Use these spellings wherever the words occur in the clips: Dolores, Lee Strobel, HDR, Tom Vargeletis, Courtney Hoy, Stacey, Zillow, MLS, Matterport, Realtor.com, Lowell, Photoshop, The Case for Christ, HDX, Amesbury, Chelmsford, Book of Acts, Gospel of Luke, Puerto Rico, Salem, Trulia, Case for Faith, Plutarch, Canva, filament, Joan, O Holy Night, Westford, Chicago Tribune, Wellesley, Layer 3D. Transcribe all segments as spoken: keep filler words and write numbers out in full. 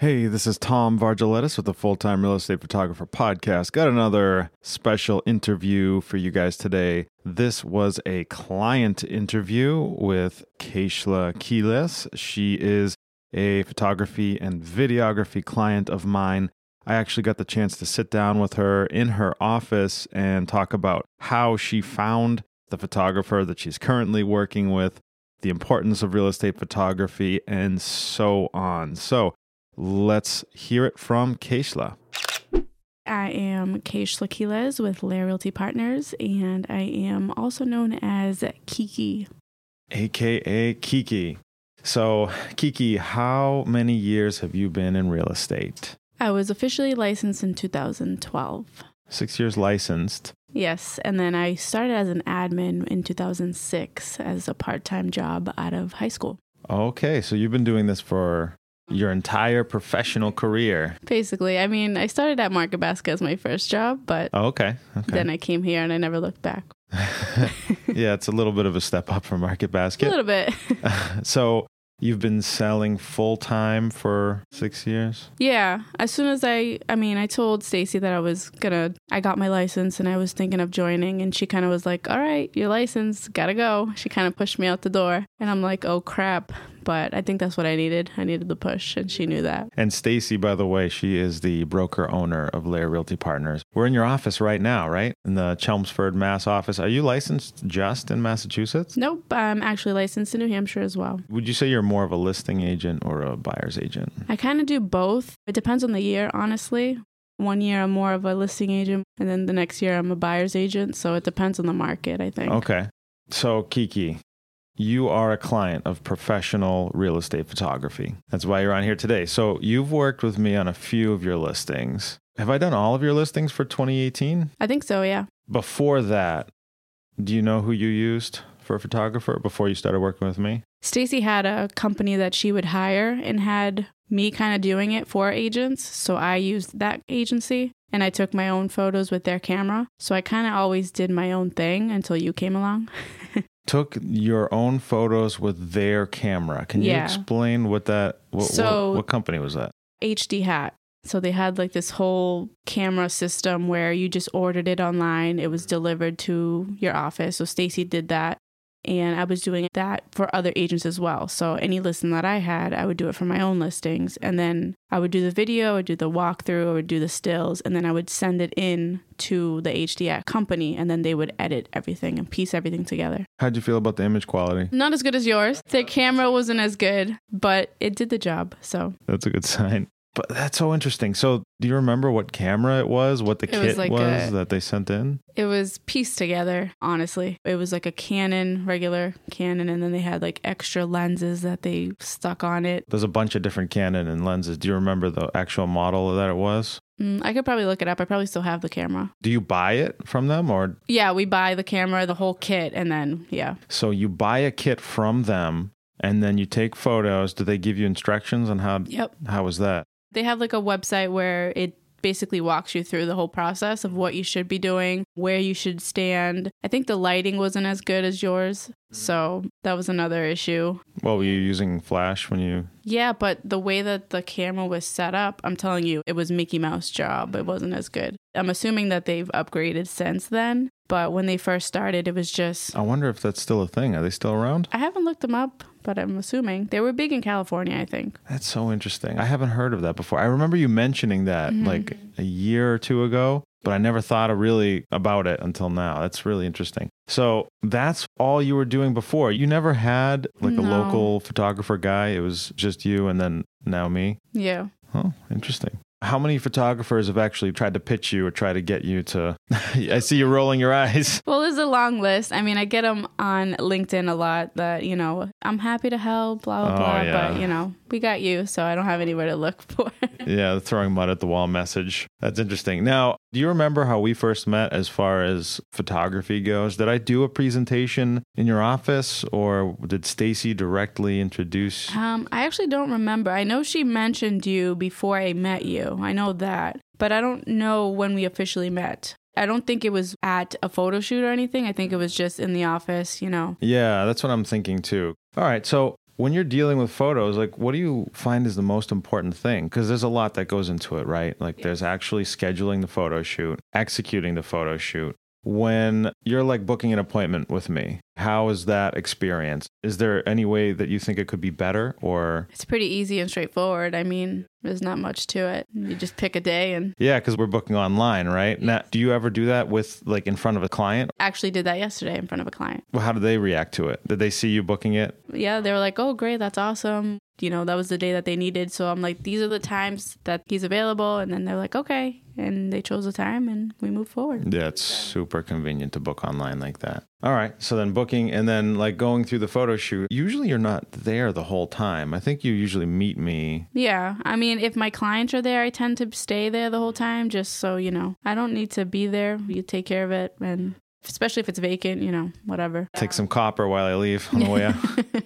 Hey, this is Tom Vargeletis with the Full-Time Real Estate Photographer Podcast. Got another special interview for you guys today. This was a client interview with Keishla Quiles. She is a photography and videography client of mine. I actually got the chance to sit down with her in her office and talk about how she found the photographer that she's currently working with, the importance of real estate photography, and so on. So let's hear it from Keishla. I am Keishla Quiles with Lyer Realty Partners, and I am also known as Kiki. A K A Kiki. So, Kiki, how many years have you been in real estate? I was officially licensed in two thousand twelve. Six years licensed. Yes, and then I started as an admin in two thousand six as a part-time job out of high school. Okay, so you've been doing this for your entire professional career. Basically. I mean, I started at Market Basket as my first job, but oh, okay. okay. Then I came here and I never looked back. Yeah, it's a little bit of a step up from Market Basket. A little bit. So you've been selling full-time for six years? Yeah. As soon as I, I mean, I told Stacey that I was gonna, I got my license and I was thinking of joining, and she kind of was like, all right, your license, gotta go. She kind of pushed me out the door and I'm like, oh crap. But I think that's what I needed. I needed the push, and she knew that. And Stacey, by the way, she is the broker owner of Lyer Realty Partners. We're in your office right now, right? In the Chelmsford, Mass office. Are you licensed just in Massachusetts? Nope. I'm actually licensed in New Hampshire as well. Would you say you're more of a listing agent or a buyer's agent? I kind of do both. It depends on the year, honestly. One year I'm more of a listing agent, and then the next year I'm a buyer's agent. So it depends on the market, I think. Okay. So, Kiki, you are a client of professional real estate photography. That's why you're on here today. So you've worked with me on a few of your listings. Have I done all of your listings for twenty eighteen? I think so, yeah. Before that, do you know who you used for a photographer before you started working with me? Stacey had a company that she would hire and had me kind of doing it for agents. So I used that agency and I took my own photos with their camera. So I kind of always did my own thing until you came along. Took your own photos with their camera. Can yeah. you explain what that, what, so, what, what company was that? H D Hat. So they had like this whole camera system where you just ordered it online. It was delivered to your office. So Stacey did that. And I was doing that for other agents as well. So any listing that I had, I would do it for my own listings. And then I would do the video, I would do the walkthrough, I would do the stills, and then I would send it in to the H D X company, and then they would edit everything and piece everything together. How'd you feel about the image quality? Not as good as yours. The camera wasn't as good, but it did the job, so. That's a good sign. But that's so interesting. So do you remember what camera it was, what the it kit was, like was a, that they sent in? It was pieced together, honestly. It was like a Canon, regular Canon, and then they had like extra lenses that they stuck on it. There's a bunch of different Canon and lenses. Do you remember the actual model that it was? Mm, I could probably look it up. I probably still have the camera. Do you buy it from them or? Yeah, we buy the camera, the whole kit, and then, yeah. So you buy a kit from them, and then you take photos. Do they give you instructions on how? Yep. How was that? They have like a website where it basically walks you through the whole process of what you should be doing, where you should stand. I think the lighting wasn't as good as yours, so that was another issue. Well, were you using flash when you... Yeah, but the way that the camera was set up, I'm telling you, it was Mickey Mouse job. It wasn't as good. I'm assuming that they've upgraded since then, but when they first started, it was just... I wonder if that's still a thing. Are they still around? I haven't looked them up, but I'm assuming they were big in California, I think. That's so interesting. I haven't heard of that before. I remember you mentioning that mm-hmm. like a year or two ago, but I never thought really about it until now. That's really interesting. So that's all you were doing before. You never had like no. a local photographer guy. It was just you and then now me. Yeah. Oh, interesting. How many photographers have actually tried to pitch you or try to get you to... I see you rolling your eyes. Well, there's a long list. I mean, I get them on LinkedIn a lot that, you know, I'm happy to help, blah, blah, oh, blah. Yeah. But, you know, we got you, so I don't have anywhere to look for. Yeah, the throwing mud at the wall message. That's interesting. Now, do you remember how we first met as far as photography goes? Did I do a presentation in your office or did Stacey directly introduce? Um, I actually don't remember. I know she mentioned you before I met you. I know that, but I don't know when we officially met. I don't think it was at a photo shoot or anything. I think it was just in the office, you know. Yeah, that's what I'm thinking too. All right, so when you're dealing with photos, like, what do you find is the most important thing? Because there's a lot that goes into it, right? Like, yeah. there's actually scheduling the photo shoot, executing the photo shoot. When you're, like, booking an appointment with me, how is that experience? Is there any way that you think it could be better, or? It's pretty easy and straightforward. I mean, there's not much to it. You just pick a day and... Yeah, because we're booking online, right? Yes. Now, do you ever do that with, like, in front of a client? Actually did that yesterday in front of a client. Well, how did they react to it? Did they see you booking it? Yeah, they were like, oh, great, that's awesome. You know, that was the day that they needed. So I'm like, these are the times that he's available. And then they're like, okay. And they chose a time and we moved forward. Yeah, it's super convenient to book online like that. All right. So then booking and then like going through the photo shoot, usually you're not there the whole time. I think you usually meet me. Yeah. I mean, if my clients are there, I tend to stay there the whole time just so, you know, I don't need to be there. You take care of it. And especially if it's vacant, you know, whatever. Take some copper while I leave on the way out.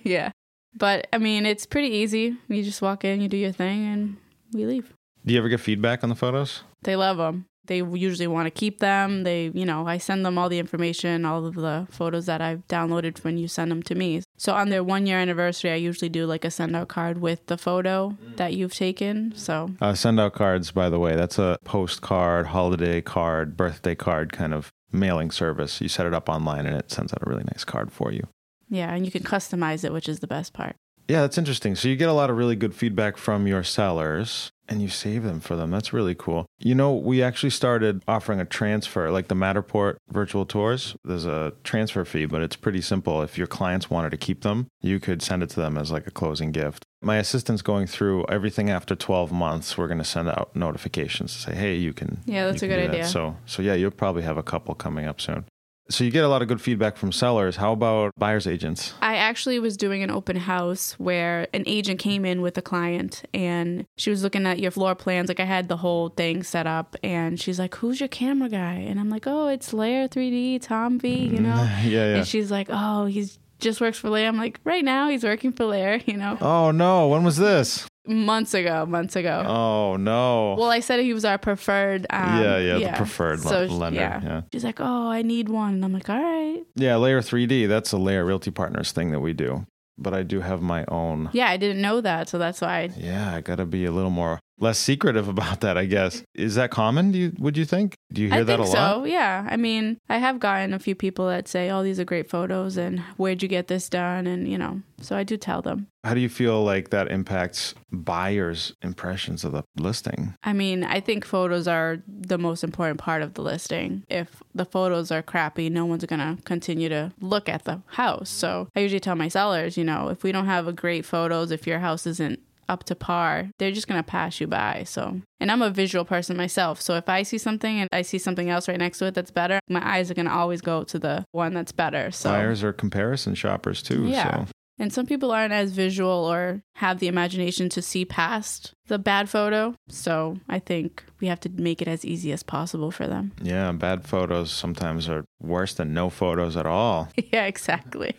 Yeah. But I mean, it's pretty easy. You just walk in, you do your thing and we leave. Do you ever get feedback on the photos? They love them. They usually want to keep them. They, you know, I send them all the information, all of the photos that I've downloaded when you send them to me. So on their one year anniversary, I usually do like a send out card with the photo that you've taken. So uh, send out cards, by the way, that's a postcard, holiday card, birthday card kind of mailing service. You set it up online and it sends out a really nice card for you. Yeah. And you can customize it, which is the best part. Yeah, that's interesting. So you get a lot of really good feedback from your sellers and you save them for them. That's really cool. You know, we actually started offering a transfer, like the Matterport virtual tours. There's a transfer fee, but it's pretty simple. If your clients wanted to keep them, you could send it to them as like a closing gift. My assistant's going through everything after twelve months. We're going to send out notifications to say, hey, you can. Yeah, that's a good idea. So, so yeah, you'll probably have a couple coming up soon. So you get a lot of good feedback from sellers. How about buyer's agents? I actually was doing an open house where an agent came in with a client and she was looking at your floor plans. Like I had the whole thing set up and she's like, who's your camera guy? And I'm like, oh, it's Layer three D, Tom V, you know? yeah, yeah. And she's like, oh, he's just works for Layer. I'm like, right now he's working for Layer, you know? Oh, no. When was this? Months ago, months ago. Oh, no. Well, I said he was our preferred. Um, yeah, yeah, yeah, the preferred so, lender. Yeah. yeah. She's like, oh, I need one. And I'm like, all right. Yeah, Layer three D, that's a Lyer Realty Partners thing that we do. But I do have my own. Yeah, I didn't know that. So that's why. I... Yeah, I got to be a little more less secretive about that, I guess. Is that common? Do you, would you think? Do you hear I that think a lot? So, yeah. I mean, I have gotten a few people that say, oh, these are great photos and where'd you get this done? And, you know, so I do tell them. How do you feel like that impacts buyers' impressions of the listing? I mean, I think photos are the most important part of the listing. If the photos are crappy, no one's going to continue to look at the house. So I usually tell my sellers, you know, if we don't have a great photos, if your house isn't up to par, they're just going to pass you by. So, and I'm a visual person myself. So if I see something and I see something else right next to it that's better, my eyes are going to always go to the one that's better. So buyers are comparison shoppers too. Yeah. So. And some people aren't as visual or have the imagination to see past the bad photo. So I think we have to make it as easy as possible for them. Yeah, bad photos sometimes are worse than no photos at all. Yeah, exactly.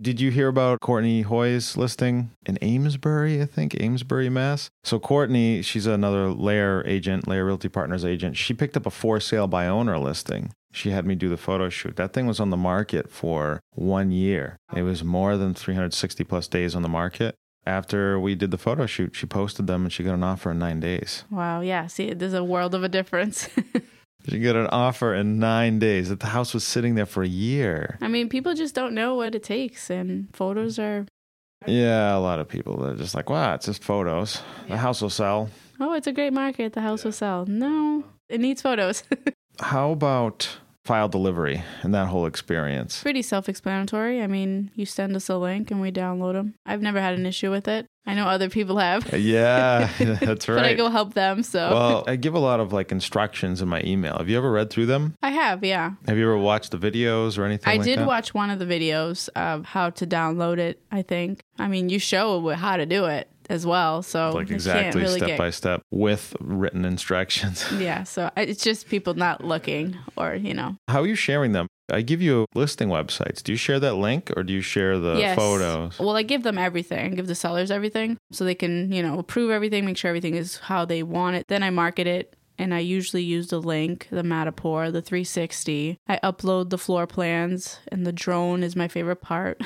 Did you hear about Courtney Hoy's listing in Amesbury, I think, Amesbury, Mass? So Courtney, she's another Layer agent, Layer Realty Partners agent. She picked up a for sale by owner listing. She had me do the photo shoot. That thing was on the market for one year. It was more than three hundred sixty plus days on the market. After we did the photo shoot, she posted them and she got an offer in nine days. Wow. Yeah. See, there's a world of a difference. She got an offer in nine days that the house was sitting there for a year. I mean, people just don't know what it takes and photos are... Yeah, a lot of people that are just like, wow, it's just photos. The house will sell. Oh, it's a great market. The house yeah. will sell. No, it needs photos. How about file delivery and that whole experience? Pretty self-explanatory. I mean, you send us a link and we download them. I've never had an issue with it. I know other people have. Yeah, that's right. But I go help them, so. Well, I give a lot of like instructions in my email. Have you ever read through them? I have, yeah. Have you ever watched the videos or anything I like that? I did watch one of the videos of how to download it, I think. I mean, you show how to do it as well, so. Like exactly really step get... by step with written instructions. Yeah, so it's just people not looking or, you know. How are you sharing them? I give you listing websites. Do you share that link or do you share the yes. photos? Well, I give them everything. I give the sellers everything so they can, you know, approve everything, make sure everything is how they want it. Then I market it and I usually use the link, the Matterport, the three sixty. I upload the floor plans and the drone is my favorite part.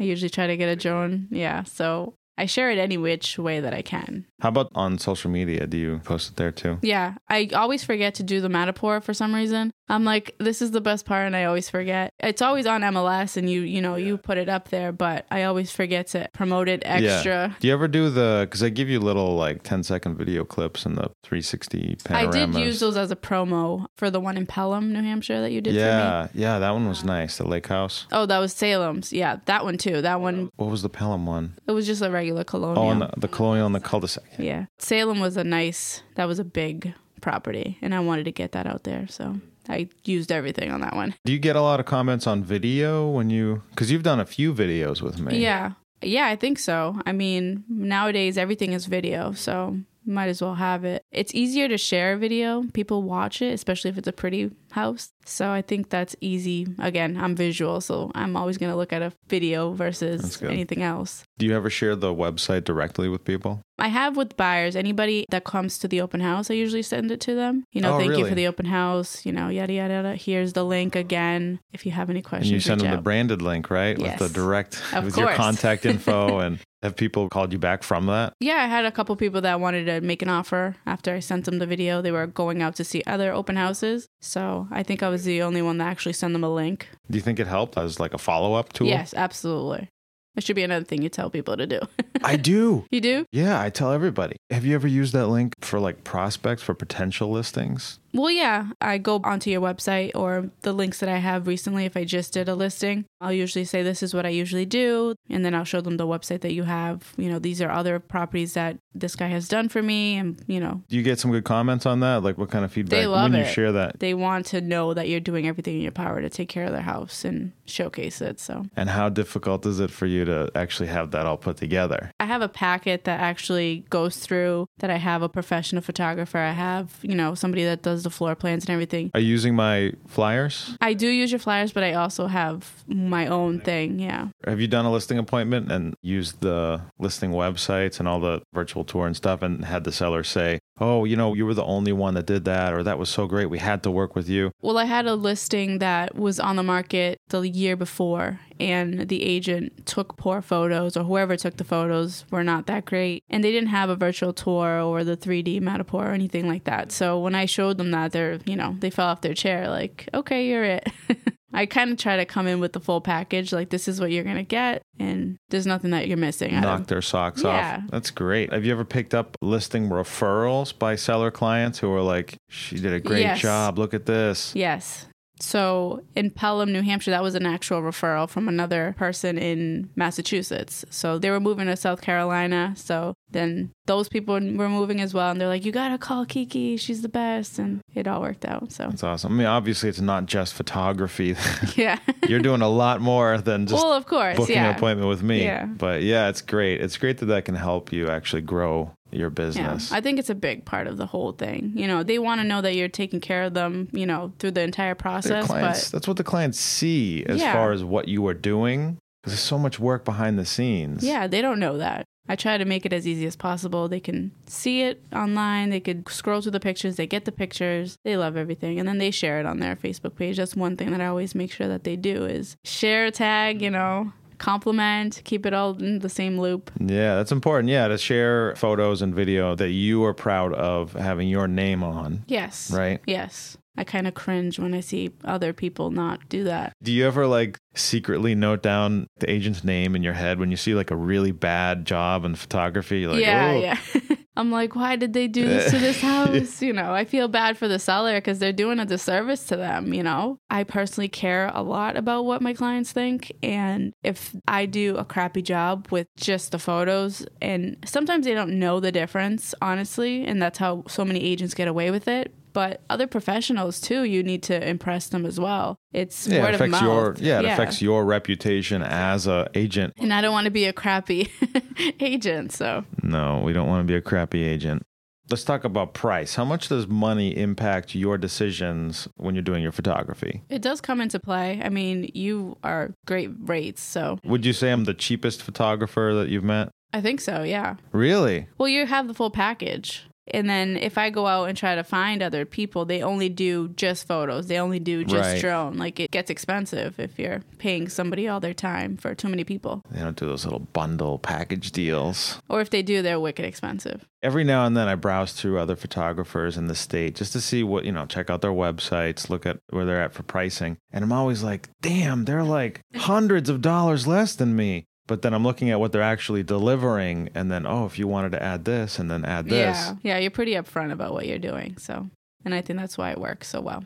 I usually try to get a Joan. Yeah. So I share it any which way that I can. How about on social media? Do you post it there too? Yeah. I always forget to do the Matterport for some reason. I'm like, this is the best part. And I always forget. It's always on M L S and you, you know, yeah. you put it up there, but I always forget to promote it extra. Yeah. Do you ever do the, because I give you little like ten second video clips and the three sixty panoramas. I did use those as a promo for the one in Pelham, New Hampshire that you did yeah. for me. Yeah. Yeah. That one was nice. The lake house. Oh, that was Salem's. Yeah. That one too. That one. What was the Pelham one? It was just a regular. Colonial. Oh, and the, the colonial and the cul-de-sac. Yeah. yeah. Salem was a nice, that was a big property, and I wanted to get that out there. So I used everything on that one. Do you get a lot of comments on video when you, because you've done a few videos with me. Yeah. Yeah, I think so. I mean, nowadays everything is video, so might as well have it. It's easier to share a video. People watch it, especially if it's a pretty house. So I think that's easy. Again, I'm visual, so I'm always going to look at a video versus anything else. Do you ever share the website directly with people? I have with buyers. Anybody that comes to the open house, I usually send it to them. You know, oh, thank really? you for the open house. You know, yada, yada, yada. Here's the link again. If you have any questions, and you send them out. The branded link, right? Yes. With the direct, of with course. Your contact info. And have people called you back from that? Yeah, I had a couple people that wanted to make an offer after I sent them the video. They were going out to see other open houses. So I think I was the only one that actually sent them a link. Do you think it helped as like a follow-up tool? Yes, absolutely. It should be another thing you tell people to do. I do. You do? Yeah, I tell everybody. Have you ever used that link for like prospects for potential listings? Well, yeah, I go onto your website or the links that I have recently. If I just did a listing, I'll usually say this is what I usually do. And then I'll show them the website that you have. You know, these are other properties that this guy has done for me. And, you know, do you get some good comments on that? Like what kind of feedback? They love when it. You share that? They want to know that you're doing everything in your power to take care of their house and showcase it. So, and how difficult is it for you to actually have that all put together? I have a packet that actually goes through that. I have a professional photographer. I have, you know, somebody that does the floor plans and everything. Are you using my flyers? I do use your flyers, but I also have my own thing. Yeah. Have you done a listing appointment and used the listing websites and all the virtual tour and stuff and had the seller say, oh, you know, you were the only one that did that, or that was so great, we had to work with you? Well, I had a listing that was on the market the year before, and the agent took poor photos, or whoever took the photos were not that great, and they didn't have a virtual tour or the three D Matterport or anything like that. So when I showed them that, they're, you know, they fell off their chair like, okay, you're it. I kind of try to come in with the full package, like this is what you're going to get, and there's nothing that you're missing. Knock their socks yeah. off. That's great. Have you ever picked up listing referrals by seller clients who are like, she did a great yes. job, look at this? Yes. So in Pelham, New Hampshire, that was an actual referral from another person in Massachusetts. So they were moving to South Carolina. So then those people were moving as well. And they're like, you got to call Kiki. She's the best. And it all worked out. So that's awesome. I mean, obviously, it's not just photography. Yeah. You're doing a lot more than just well, of course, booking yeah. an appointment with me. Yeah. But yeah, it's great. It's great that that can help you actually grow your business. Yeah, I think it's a big part of the whole thing. You know, they want to know that you're taking care of them, you know, through the entire process. Clients, but that's what the clients see as yeah. far as what you are doing. Because there's so much work behind the scenes. Yeah, they don't know that. I try to make it as easy as possible. They can see it online. They could scroll through the pictures. They get the pictures. They love everything. And then they share it on their Facebook page. That's one thing that I always make sure that they do is share, tag, you know, compliment, keep it all in the same loop. Yeah, that's important. Yeah, to share photos and video that you are proud of having your name on. Yes. Right? Yes. I kind of cringe when I see other people not do that. Do you ever like secretly note down the agent's name in your head when you see like a really bad job in photography? Like, yeah, oh. yeah. I'm like, why did they do this to this house? You know, I feel bad for the seller because they're doing a disservice to them, you know. I personally care a lot about what my clients think. And if I do a crappy job with just the photos, and sometimes they don't know the difference, honestly. And that's how so many agents get away with it. But other professionals, too, you need to impress them as well. It's yeah, word it of mouth. Your, yeah, it yeah. affects your reputation as an agent. And I don't want to be a crappy agent, so. No, we don't want to be a crappy agent. Let's talk about price. How much does money impact your decisions when you're doing your photography? It does come into play. I mean, you are great rates, so. Would you say I'm the cheapest photographer that you've met? I think so, yeah. Really? Well, you have the full package. And then if I go out and try to find other people, they only do just photos. They only do just right. drone. Like, it gets expensive if you're paying somebody all their time for too many people. They don't do those little bundle package deals. Or if they do, they're wicked expensive. Every now and then I browse through other photographers in the state just to see what, you know, check out their websites, look at where they're at for pricing. And I'm always like, damn, they're like hundreds of dollars less than me. But then I'm looking at what they're actually delivering, and then, oh, if you wanted to add this and then add this. Yeah, yeah, you're pretty upfront about what you're doing. So, and I think that's why it works so well.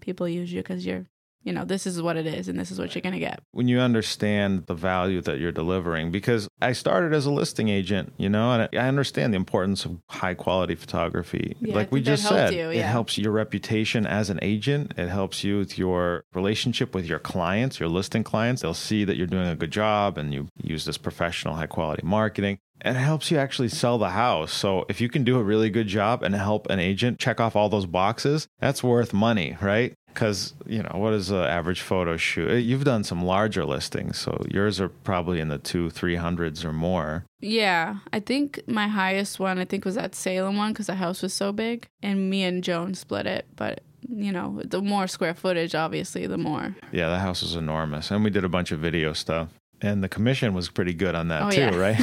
People use you because you're, you know, this is what it is and this is what you're going to get. When you understand the value that you're delivering, because I started as a listing agent, you know, and I understand the importance of high quality photography. Yeah, like we just said, you, yeah. it helps your reputation as an agent. It helps you with your relationship with your clients, your listing clients. They'll see that you're doing a good job and you use this professional high quality marketing. And it helps you actually sell the house. So if you can do a really good job and help an agent check off all those boxes, that's worth money, right? Because, you know, what is an average photo shoot? You've done some larger listings, so yours are probably in the two, three hundreds or more. Yeah, I think my highest one, I think, was that Salem one because the house was so big and me and Joan split it. But, you know, the more square footage, obviously, the more. Yeah, the house was enormous. And we did a bunch of video stuff. And the commission was pretty good on that oh, too, yeah. right?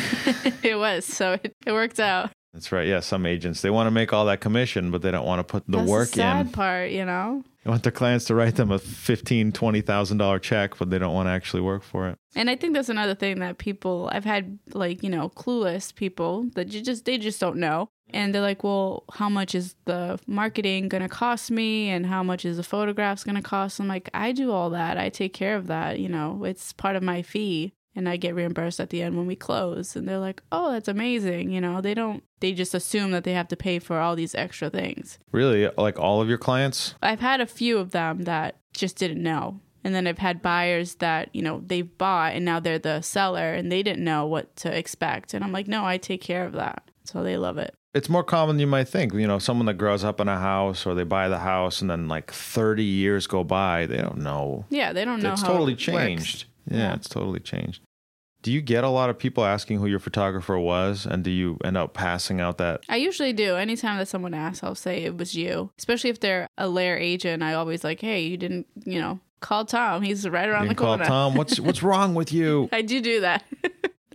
It was. So it, it worked out. That's right. Yeah. Some agents, they want to make all that commission, but they don't want to put the That's work in. That's the sad in. part, you know? They want their clients to write them a fifteen thousand dollars, twenty thousand dollars check, but they don't want to actually work for it. And I think that's another thing that people, I've had like, you know, clueless people that you just, they just don't know. And they're like, well, how much is the marketing going to cost me? And how much is the photographs going to cost? I'm like, I do all that. I take care of that. You know, it's part of my fee. And I get reimbursed at the end when we close. And they're like, oh, that's amazing. You know, they don't, they just assume that they have to pay for all these extra things. Really? Like all of your clients? I've had a few of them that just didn't know. And then I've had buyers that, you know, they've bought and now they're the seller and they didn't know what to expect. And I'm like, no, I take care of that. So they love it. It's more common than you might think. You know, someone that grows up in a house or they buy the house and then like thirty years go by, they don't know. Yeah, they don't know it's how totally it changed. Works. Yeah, yeah, it's totally changed. Do you get a lot of people asking who your photographer was, and do you end up passing out that? I usually do. Anytime that someone asks, I'll say it was you. Especially if they're a Lyer agent, I always like, hey, you didn't, you know, call Tom. He's right around you the corner. Call Tom. What's what's wrong with you? I do do that.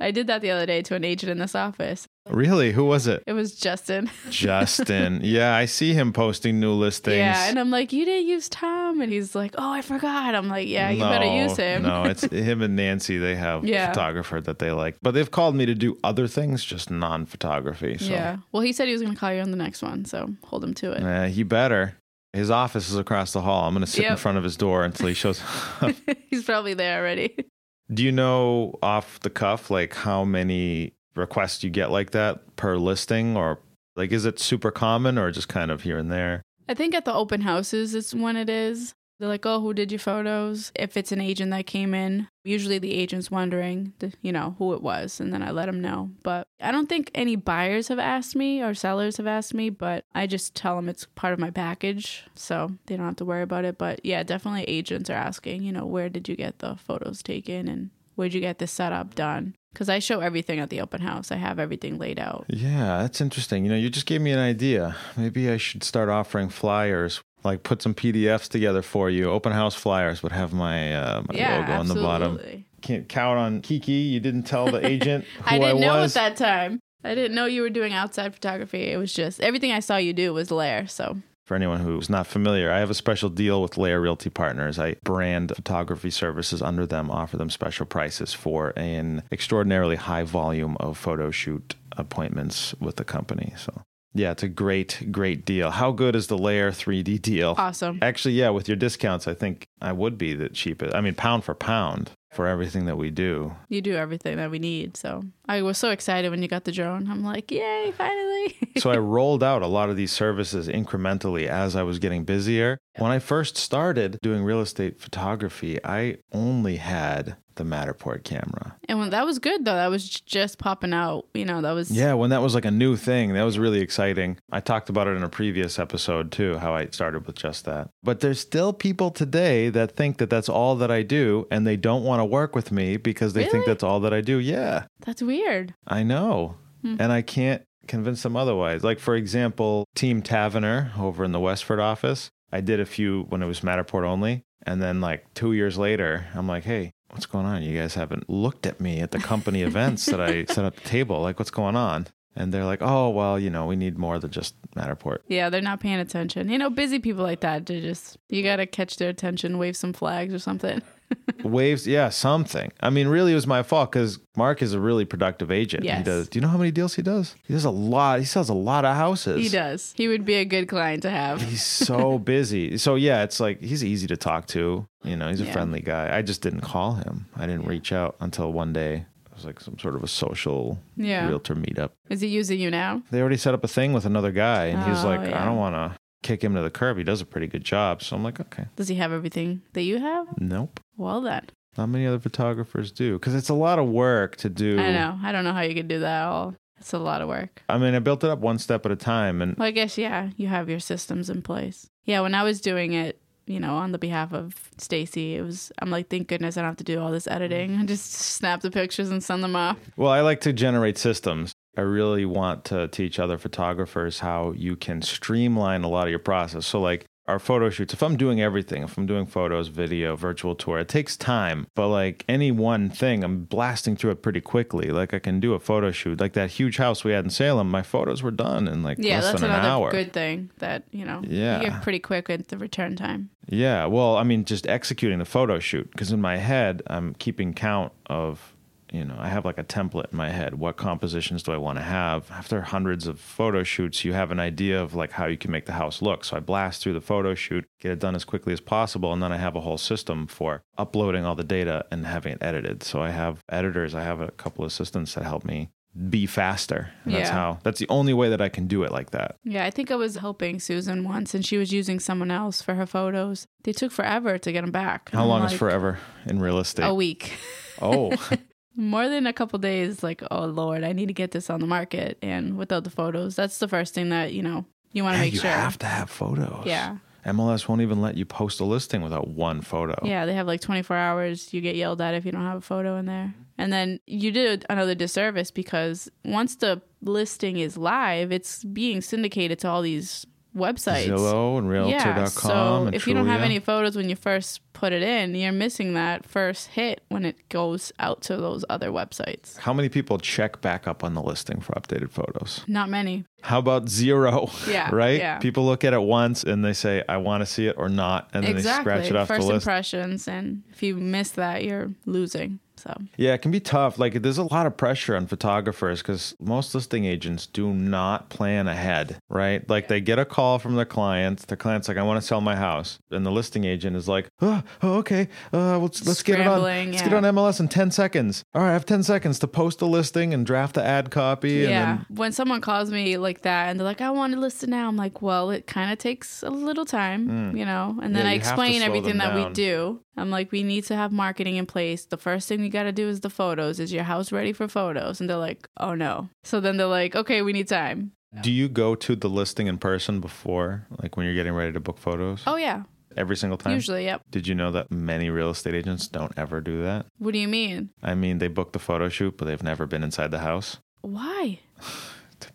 I did that the other day to an agent in this office. Really? Who was it? It was Justin. Justin. Yeah, I see him posting new listings. Yeah, and I'm like, you didn't use Tom? And he's like, oh, I forgot. I'm like, yeah, you no, better use him. No, it's him and Nancy. They have yeah. a photographer that they like. But they've called me to do other things, just non-photography. So. Yeah. Well, he said he was going to call you on the next one, so hold him to it. Yeah, he better. His office is across the hall. I'm going to sit yep. in front of his door until he shows up. He's probably there already. Do you know off the cuff, like how many requests you get like that per listing, or like is it super common or just kind of here and there? I think at the open houses is when it is. They're like, oh, who did your photos? If it's an agent that came in, usually the agent's wondering, the, you know, who it was. And then I let them know. But I don't think any buyers have asked me or sellers have asked me, but I just tell them it's part of my package. So they don't have to worry about it. But yeah, definitely agents are asking, you know, where did you get the photos taken and where'd you get the setup done? Because I show everything at the open house. I have everything laid out. Yeah, that's interesting. You know, you just gave me an idea. Maybe I should start offering flyers. Like put some P D Fs together for you. Open house flyers would have my, uh, my yeah, logo absolutely. on the bottom. Can't count on Kiki. You didn't tell the agent who I, didn't I was. I didn't know at that time. I didn't know you were doing outside photography. It was just everything I saw you do was Lyer. So for anyone who's not familiar, I have a special deal with Lyer Realty Partners. I brand photography services under them, offer them special prices for an extraordinarily high volume of photo shoot appointments with the company. So. Yeah, it's a great, great deal. How good is the Layer three D deal? Awesome. Actually, yeah, with your discounts, I think I would be the cheapest. I mean, pound for pound for everything that we do. You do everything that we need. So I was so excited when you got the drone. I'm like, yay, finally. So I rolled out a lot of these services incrementally as I was getting busier. When I first started doing real estate photography, I only had the Matterport camera. And when that was good, though. That was just popping out. You know, that was... Yeah, when that was like a new thing, that was really exciting. I talked about it in a previous episode, too, how I started with just that. But there's still people today that think that that's all that I do, and they don't want to work with me because they really? think that's all that I do. Yeah. That's weird. I know. Hmm. And I can't convince them otherwise. Like, for example, Team Tavener over in the Westford office. I did a few when it was Matterport only. And then like two years later, I'm like, hey, what's going on? You guys haven't looked at me at the company events that I set up the table. Like, what's going on? And they're like, oh, well, you know, we need more than just Matterport. Yeah, they're not paying attention. You know, busy people like that, to just, you got to catch their attention, wave some flags or something. Waves, yeah, something. I mean, really, it was my fault because Mark is a really productive agent. Yes. He does. Do you know how many deals he does? He does a lot. He sells a lot of houses. He does. He would be a good client to have. He's so busy. So, yeah, it's like he's easy to talk to. You know, he's a yeah. friendly guy. I just didn't call him. I didn't yeah. reach out until one day. It was like some sort of a social yeah. realtor meetup. Is he using you now? They already set up a thing with another guy, and oh, he was like, yeah. I don't want to kick him to the curb. He does a pretty good job. So I'm like, okay. Does he have everything that you have? Nope. Well, then. Not many other photographers do, because it's a lot of work to do. I know. I don't know how you could do that all. It's a lot of work. I mean, I built it up one step at a time. And well, I guess, yeah, you have your systems in place. Yeah, when I was doing it, you know, on the behalf of Stacey, it was, I'm like, thank goodness I don't have to do all this editing. I just snap the pictures and send them off. Well, I like to generate systems. I really want to teach other photographers how you can streamline a lot of your process. So like our photo shoots, if I'm doing everything, if I'm doing photos, video, virtual tour, it takes time. But like any one thing, I'm blasting through it pretty quickly. Like I can do a photo shoot, like that huge house we had in Salem. My photos were done in like yeah, less than an hour. Yeah, that's another good thing that, you know, yeah. you get pretty quick at the return time. Yeah, well, I mean, just executing the photo shoot, because in my head, I'm keeping count of, you know, I have like a template in my head. What compositions do I want to have? After hundreds of photo shoots, you have an idea of like how you can make the house look. So I blast through the photo shoot, get it done as quickly as possible. And then I have a whole system for uploading all the data and having it edited. So I have editors, I have a couple assistants that help me be faster. And that's yeah. how, that's the only way that I can do it like that. Yeah, I think I was helping Susan once and she was using someone else for her photos. They took forever to get them back. How long like, is forever in real estate? A week. Oh. More than a couple days, like, oh, Lord, I need to get this on the market. And without the photos, that's the first thing that, you know, you want to yeah, make you sure. You have to have photos. Yeah. M L S won't even let you post a listing without one photo. Yeah, they have like twenty-four hours. You get yelled at if you don't have a photo in there. And then you did another disservice, because once the listing is live, it's being syndicated to all these websites. Zillow and Realtor dot com. Yeah, so and if Trulia. You don't have any photos when you first put it in, you're missing that first hit when it goes out to those other websites. How many people check back up on the listing for updated photos? Not many. How about zero? Yeah. Right? Yeah. People look at it once and they say, I want to see it or not. And then exactly. they scratch it off first the list. First impressions. And if you miss that, you're losing. So yeah, it can be tough. Like there's a lot of pressure on photographers because most listing agents do not plan ahead, right? Like yeah. they get a call from their clients. Their client's like, I want to sell my house. And the listing agent is like, oh, oh okay, uh, let's, let's get it on. Let's yeah. get on M L S in ten seconds. All right, I have ten seconds to post a listing and draft the ad copy. Yeah, and then when someone calls me like that and they're like, I want to list it now. I'm like, well, it kind of takes a little time, mm. you know, and then yeah, I explain everything that down. We do. I'm like, we need to have marketing in place. The first thing you got to do is the photos. Is your house ready for photos? And they're like, oh, no. So then they're like, okay, we need time. Do you go to the listing in person before, like when you're getting ready to book photos? Oh, yeah. Every single time? Usually, yep. Did you know that many real estate agents don't ever do that? What do you mean? I mean, they book the photo shoot, but they've never been inside the house. Why?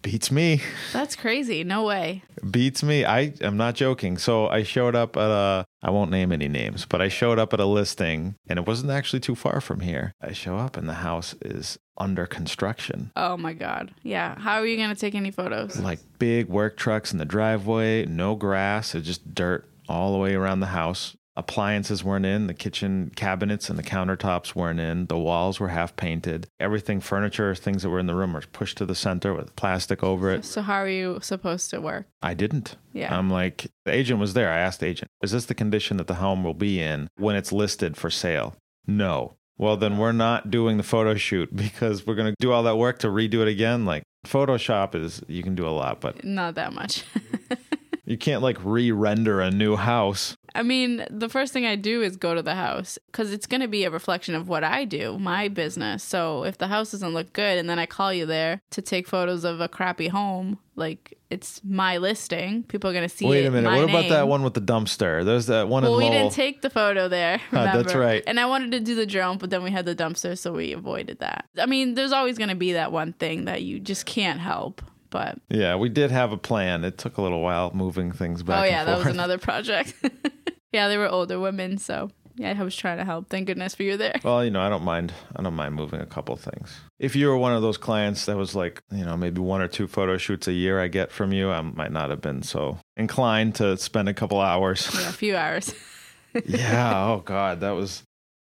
Beats me. That's crazy. No way. Beats me. I am not joking. So I showed up at a, I won't name any names, but I showed up at a listing and it wasn't actually too far from here. I show up and the house is under construction. Oh my God. Yeah. How are you going to take any photos? Like big work trucks in the driveway, no grass. It's just dirt all the way around the house. Appliances weren't in, the kitchen cabinets and the countertops weren't in, the walls were half painted, everything, furniture, things that were in the room were pushed to the center with plastic over it. So how are you supposed to work? I didn't. Yeah. I'm like, the agent was there. I asked the agent, is this the condition that the home will be in when it's listed for sale? No. Well, then we're not doing the photo shoot because we're going to do all that work to redo it again. Like Photoshop is, you can do a lot, but not that much. You can't like re-render a new house. I mean, the first thing I do is go to the house because it's going to be a reflection of what I do, my business. So if the house doesn't look good and then I call you there to take photos of a crappy home, like it's my listing, people are going to see it. Wait a minute. What about that one with the dumpster? There's that one in Lowell. Well, we didn't take the photo there. Remember? Uh, that's right. And I wanted to do the drone, but then we had the dumpster, so we avoided that. I mean, there's always going to be that one thing that you just can't help. But yeah, we did have a plan. It took a little while moving things back. Oh yeah, and forth. That was another project. Yeah, they were older women, so yeah, I was trying to help. Thank goodness for you there. Well, you know, I don't mind. I don't mind moving a couple things. If you were one of those clients that was like, you know, maybe one or two photo shoots a year I get from you, I might not have been so inclined to spend a couple hours. Yeah, a few hours. Yeah. Oh God, that was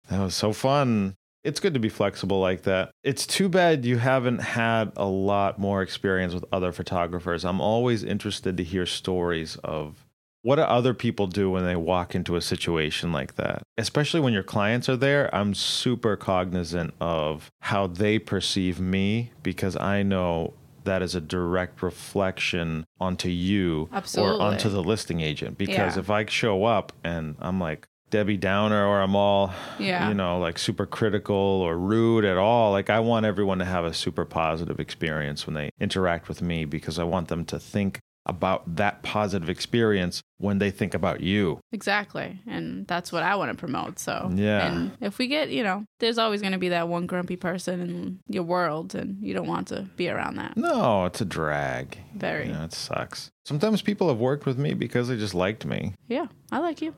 that was so fun. It's good to be flexible like that. It's too bad you haven't had a lot more experience with other photographers. I'm always interested to hear stories of what do other people do when they walk into a situation like that. Especially when your clients are there, I'm super cognizant of how they perceive me because I know that is a direct reflection onto you. Absolutely. Or onto the listing agent. Because yeah. if I show up and I'm like, Debbie Downer, or I'm all, yeah. you know, like super critical or rude at all. Like I want everyone to have a super positive experience when they interact with me because I want them to think about that positive experience when they think about you. Exactly. And that's what I want to promote. So yeah. And if we get, you know, there's always going to be that one grumpy person in your world and you don't want to be around that. No, it's a drag. Very. You know, it sucks. Sometimes people have worked with me because they just liked me. Yeah, I like you.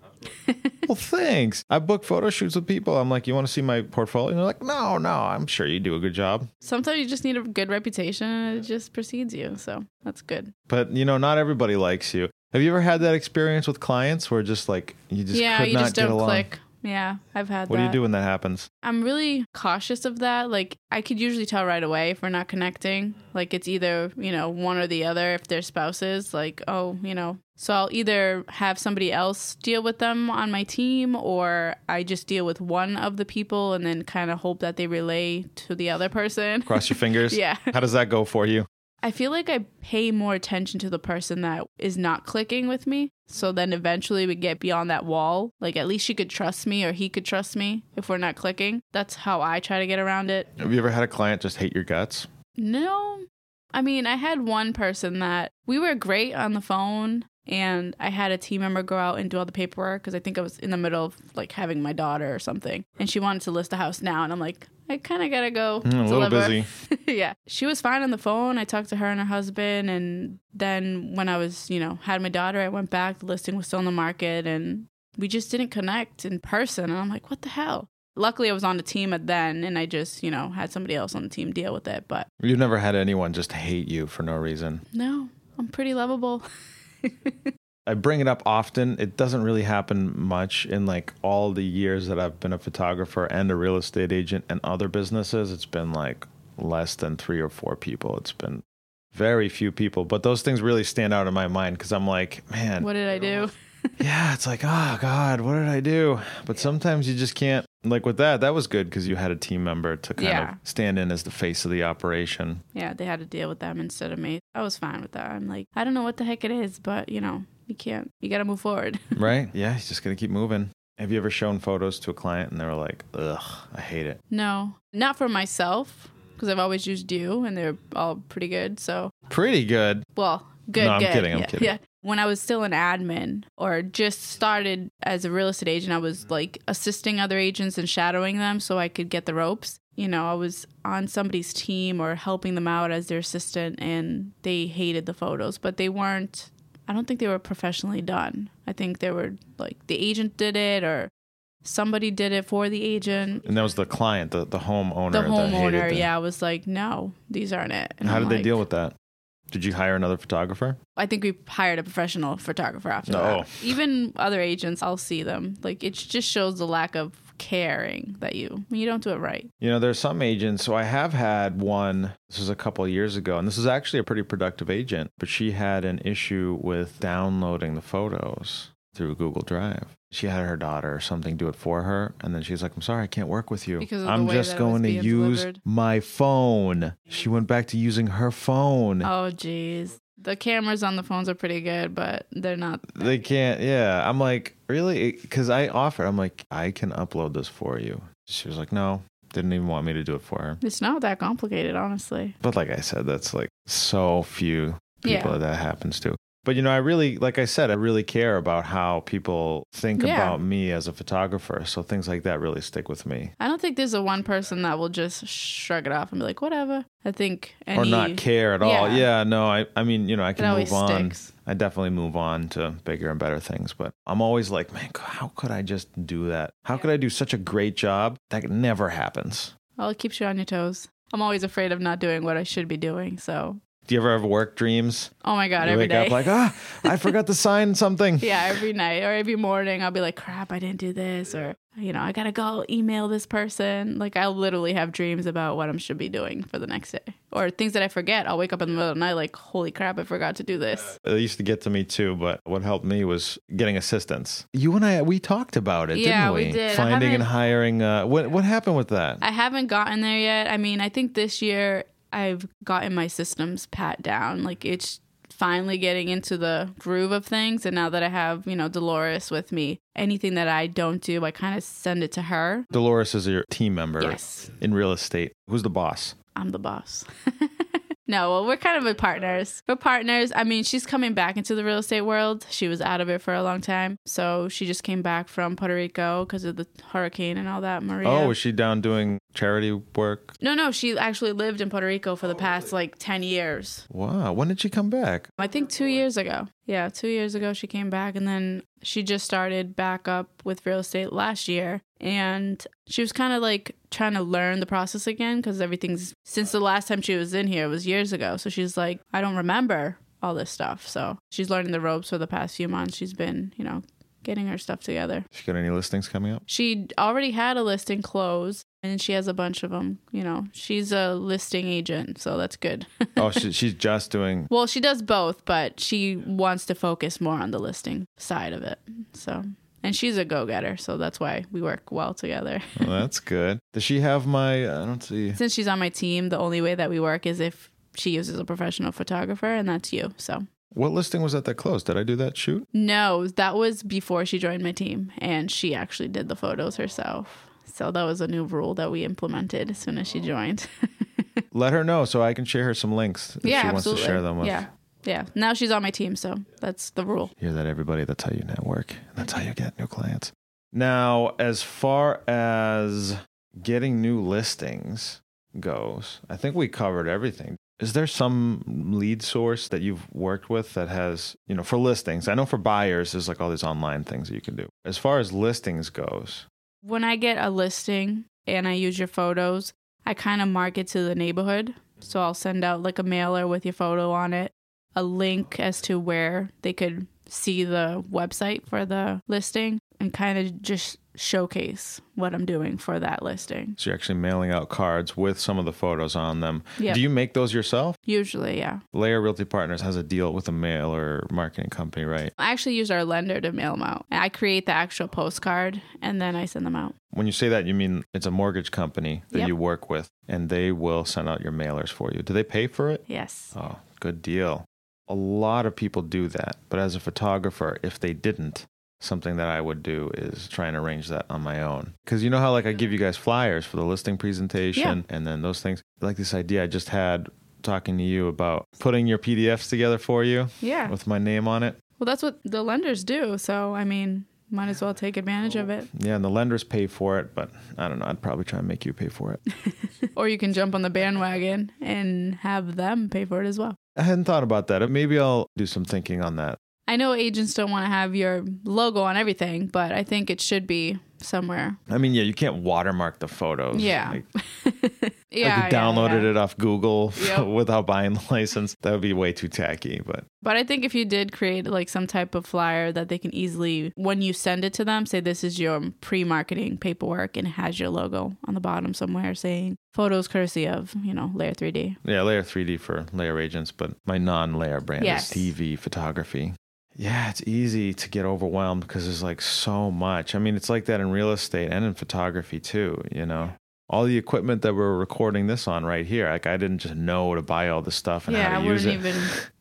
Well, thanks. I book photo shoots with people. I'm like, you want to see my portfolio? And they're like, no, no, I'm sure you do a good job. Sometimes you just need a good reputation and it just precedes you. So that's good. But, you know, not everybody likes you. Have you ever had that experience with clients where just like you just yeah, could you not just get don't along? Click. Yeah, I've had what that. What do you do when that happens? I'm really cautious of that. Like, I could usually tell right away if we're not connecting. Like, it's either, you know, one or the other if they're spouses. Like, oh, you know. So I'll either have somebody else deal with them on my team or I just deal with one of the people and then kind of hope that they relay to the other person. Cross your fingers. Yeah. How does that go for you? I feel like I pay more attention to the person that is not clicking with me. So then eventually we get beyond that wall. Like at least she could trust me or he could trust me if we're not clicking. That's how I try to get around it. Have you ever had a client just hate your guts? No. I mean, I had one person that we were great on the phone and I had a team member go out and do all the paperwork because I think I was in the middle of like having my daughter or something. And she wanted to list a house now. And I'm like, I kind of got to go. Mm, a little busy. Yeah. She was fine on the phone. I talked to her and her husband. And then when I was, you know, had my daughter, I went back. The listing was still in the market. And we just didn't connect in person. And I'm like, what the hell? Luckily, I was on the team at then. And I just, you know, had somebody else on the team deal with it. But you've never had anyone just hate you for no reason? No. I'm pretty lovable. I bring it up often. It doesn't really happen much in like all the years that I've been a photographer and a real estate agent and other businesses. It's been like less than three or four people. It's been very few people. But those things really stand out in my mind because I'm like, man. What did I do? Yeah, it's like, oh, God, what did I do? But sometimes you just can't. Like with that, that was good because you had a team member to kind yeah. of stand in as the face of the operation. Yeah, they had to deal with them instead of me. I was fine with that. I'm like, I don't know what the heck it is, but, you know, you can't. You got to move forward. Right. Yeah, he's just going to keep moving. Have you ever shown photos to a client and they were like, ugh, I hate it? No, not for myself because I've always used you and they're all pretty good. So pretty good. Well, good, no, I'm good. I'm kidding. I'm yeah, kidding. Yeah. When I was still an admin or just started as a real estate agent, I was like assisting other agents and shadowing them so I could get the ropes. You know, I was on somebody's team or helping them out as their assistant and they hated the photos, but they weren't, I don't think they were professionally done. I think they were like the agent did it or somebody did it for the agent. And that was the client, the, the homeowner. The homeowner, yeah. I was like, no, these aren't it. And how I'm did like, they deal with that? Did you hire another photographer? I think we hired a professional photographer after no. that. Even other agents, I'll see them. Like, it just shows the lack of caring that you, you don't do it right. You know, there's some agents. So I have had one, this was a couple of years ago, and this is actually a pretty productive agent, but she had an issue with downloading the photos through Google Drive. She had her daughter or something do it for her. And then she's like, I'm sorry, I can't work with you. Because of I'm the way just that going to use delivered. My phone. She went back to using her phone. Oh, geez. The cameras on the phones are pretty good, but they're not. They can't. Yeah. I'm like, really? Because I offered. I'm like, I can upload this for you. She was like, no, didn't even want me to do it for her. It's not that complicated, honestly. But like I said, that's like so few people yeah. that, that happens to. But, you know, I really, like I said, I really care about how people think yeah. about me as a photographer. So things like that really stick with me. I don't think there's a one person that will just shrug it off and be like, whatever. I think. Any, or not care at yeah. all. Yeah, no, I, I mean, you know, I can move on. Sticks. I definitely move on to bigger and better things. But I'm always like, man, how could I just do that? How could I do such a great job? That never happens. Well, it keeps you on your toes. I'm always afraid of not doing what I should be doing, so... Do you ever have work dreams? Oh, my God, you every day. You wake up like, ah, I forgot to sign something. Yeah, every night or every morning I'll be like, crap, I didn't do this. Or, you know, I got to go email this person. Like, I literally have dreams about what I should be doing for the next day. Or things that I forget. I'll wake up in the middle of the night like, holy crap, I forgot to do this. It used to get to me, too. But what helped me was getting assistants. You and I, we talked about it, yeah, didn't we? Yeah, we did. Finding and hiring. Uh, what What happened with that? I haven't gotten there yet. I mean, I think this year... I've gotten my systems pat down. Like, it's finally getting into the groove of things. And now that I have, you know, Dolores with me, anything that I don't do, I kind of send it to her. Dolores is your team member yes. in real estate. Who's the boss? I'm the boss. No, well, we're kind of partners. We're partners. I mean, she's coming back into the real estate world. She was out of it for a long time. So she just came back from Puerto Rico because of the hurricane and all that, Maria. Oh, was she down doing charity work? No, no. She actually lived in Puerto Rico for the past like ten years. Wow. When did she come back? I think two years ago. Yeah, two years ago she came back, and then she just started back up with real estate last year. And she was kind of like trying to learn the process again because everything's since the last time she was in here was years ago. So she's like, I don't remember all this stuff. So she's learning the ropes for the past few months. She's been, you know, getting her stuff together. She got any listings coming up? She already had a listing closed. And she has a bunch of them, you know. She's a listing agent, so that's good. Oh, she, she's just doing... Well, she does both, but she wants to focus more on the listing side of it. So, and she's a go-getter, so that's why we work well together. Well, that's good. Does she have my... I don't see... Since she's on my team, the only way that we work is if she uses a professional photographer, and that's you, so... What listing was that that closed? Did I do that shoot? No, that was before she joined my team, and she actually did the photos herself. So that was a new rule that we implemented as soon as she joined. Let her know so I can share her some links if yeah, she wants absolutely. to share them with. Yeah, yeah. Now she's on my team, so that's the rule. Hear that, everybody? That's how you network. That's how you get new clients. Now, as far as getting new listings goes, I think we covered everything. Is there some lead source that you've worked with that has, you know, for listings? I know for buyers, there's like all these online things that you can do. As far as listings goes... When I get a listing and I use your photos, I kind of market to the neighborhood. So I'll send out like a mailer with your photo on it, a link as to where they could see the website for the listing, and kind of just showcase what I'm doing for that listing. So you're actually mailing out cards with some of the photos on them. Yep. Do you make those yourself? Usually, yeah. Lyer Realty Partners has a deal with a mailer marketing company, right? I actually use our lender to mail them out. I create the actual postcard and then I send them out. When you say that, you mean it's a mortgage company that yep. you work with, and they will send out your mailers for you. Do they pay for it? Yes. Oh, good deal. A lot of people do that. But as a photographer, if they didn't, something that I would do is try and arrange that on my own. Because you know how like I give you guys flyers for the listing presentation yeah. and then those things. Like this idea I just had talking to you about putting your P D Fs together for you yeah. with my name on it. Well, that's what the lenders do. So, I mean, might as well take advantage of it. Yeah, and the lenders pay for it. But I don't know. I'd probably try and make you pay for it. Or you can jump on the bandwagon and have them pay for it as well. I hadn't thought about that. Maybe I'll do some thinking on that. I know agents don't want to have your logo on everything, but I think it should be somewhere. I mean, yeah, you can't watermark the photos. Yeah. Like, yeah, like you downloaded yeah, yeah. it off Google yep. without buying the license. That would be way too tacky. But but I think if you did create like some type of flyer that they can easily, when you send it to them, say this is your pre-marketing paperwork and it has your logo on the bottom somewhere saying photos courtesy of, you know, Layer three D. Yeah, Layer three D for Layer agents, but my non-Layer brand yes. is T V photography. Yeah, it's easy to get overwhelmed because there's like so much. I mean, it's like that in real estate and in photography too, you know. All the equipment that we're recording this on right here, like I didn't just know to buy all this stuff and yeah, how to I use it. Even,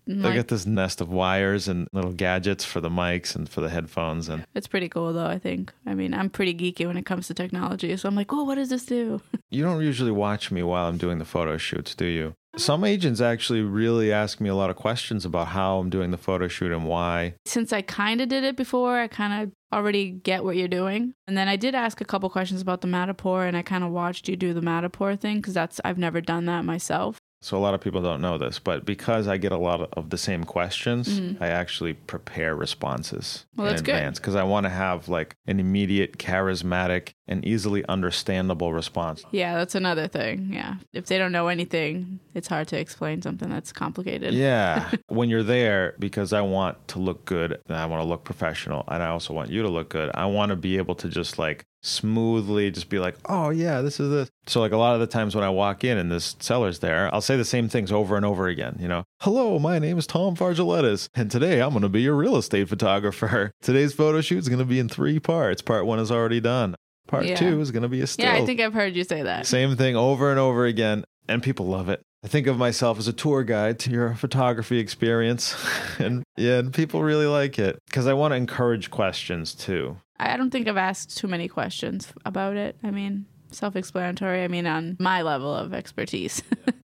like, I got this nest of wires and little gadgets for the mics and for the headphones. And it's pretty cool though, I think. I mean, I'm pretty geeky when it comes to technology. So I'm like, oh, what does this do? You don't usually watch me while I'm doing the photo shoots, do you? Some agents actually really ask me a lot of questions about how I'm doing the photo shoot and why. Since I kind of did it before, I kind of already get what you're doing. And then I did ask a couple questions about the Matterport, and I kind of watched you do the Matterport thing because that's I've never done that myself. So a lot of people don't know this, but because I get a lot of the same questions, mm-hmm. I actually prepare responses well, in that's advance because I want to have like an immediate, charismatic, and easily understandable response. Yeah, that's another thing. Yeah. If they don't know anything, it's hard to explain something that's complicated. Yeah. When you're there, because I want to look good and I want to look professional and I also want you to look good, I want to be able to just like smoothly just be like, oh yeah, this is this. So like a lot of the times when I walk in and this seller's there, I'll say the same things over and over again, you know, hello, my name is Tom Vargeletis, and today I'm going to be your real estate photographer. Today's photo shoot is going to be in three parts. Part one is already done. Part yeah. two is going to be a still. Yeah, I think I've heard you say that. Same thing over and over again. And people love it. I think of myself as a tour guide to your photography experience. and yeah, and people really like it because I want to encourage questions too. I don't think I've asked too many questions about it. I mean, self-explanatory. I mean, on my level of expertise,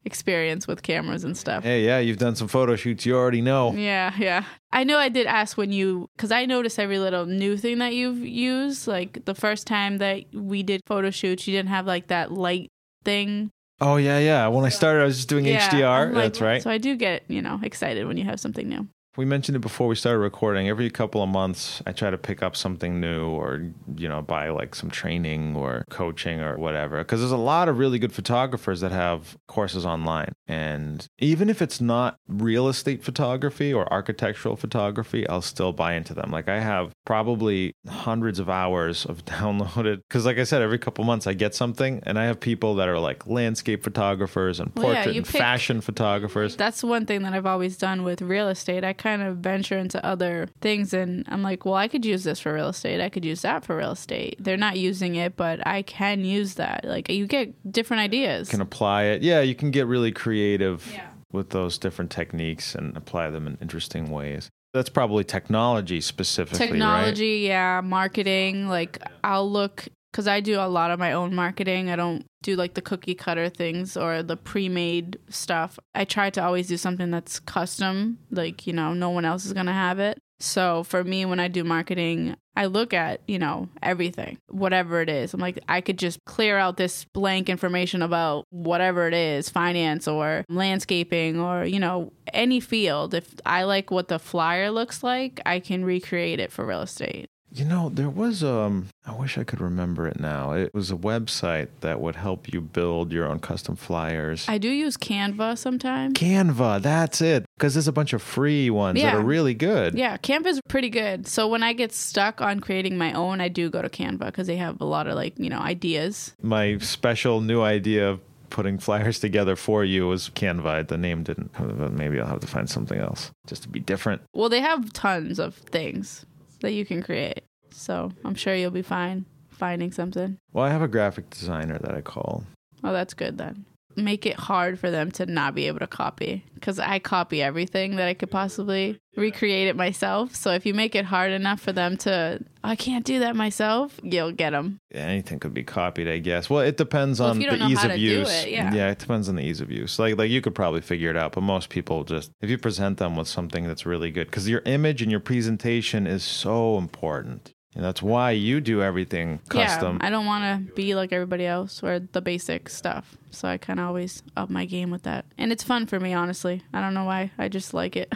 experience with cameras and stuff. Hey, yeah, you've done some photo shoots. You already know. Yeah, yeah. I know I did ask when you, because I notice every little new thing that you've used. Like the first time that we did photo shoots, you didn't have like that light thing. Oh, yeah, yeah. When I started, I was just doing yeah, H D R. Like, that's right. So I do get, you know, excited when you have something new. We mentioned it before we started recording. Every couple of months, I try to pick up something new or, you know, buy like some training or coaching or whatever. Because there's a lot of really good photographers that have courses online. And even if it's not real estate photography or architectural photography, I'll still buy into them. Like I have probably hundreds of hours of downloaded. Because like I said, every couple of months I get something. And I have people that are like landscape photographers and portrait well, yeah, and pick, fashion photographers. That's one thing that I've always done with real estate. I kind of venture into other things and I'm like, well, I could use this for real estate. I could use that for real estate. They're not using it, but I can use that. Like you get different ideas. You can apply it. Yeah, you can get really creative yeah. with those different techniques and apply them in interesting ways. That's probably technology specifically, Technology, right? yeah, marketing. Like I'll look, because I do a lot of my own marketing. I don't do like the cookie cutter things or the pre-made stuff. I try to always do something that's custom, like, you know, no one else is going to have it. So for me, when I do marketing, I look at, you know, everything, whatever it is. I'm like, I could just clear out this blank information about whatever it is, finance or landscaping or, you know, any field. If I like what the flyer looks like, I can recreate it for real estate. You know, there was, um, I wish I could remember it now. It was a website that would help you build your own custom flyers. I do use Canva sometimes. Canva, that's it. Because there's a bunch of free ones yeah. that are really good. Yeah, Canva's pretty good. So when I get stuck on creating my own, I do go to Canva because they have a lot of like, you know, ideas. My special new idea of putting flyers together for you was Canva. The name didn't, maybe I'll have to find something else just to be different. Well, they have tons of things that you can create. So I'm sure you'll be fine finding something. Well, I have a graphic designer that I call. Oh, that's good then. Make it hard for them to not be able to copy because I copy everything that I could possibly yeah. recreate it myself. So if you make it hard enough for them to, oh, I can't do that myself, you'll get them. Anything could be copied, I guess. Well, it depends well, on the ease of use. It, yeah. yeah, it depends on the ease of use. Like, like you could probably figure it out, but most people just, if you present them with something that's really good, because your image and your presentation is so important. And that's why you do everything custom. Yeah, I don't want to be like everybody else or the basic stuff. So I kind of always up my game with that. And it's fun for me, honestly. I don't know why. I just like it.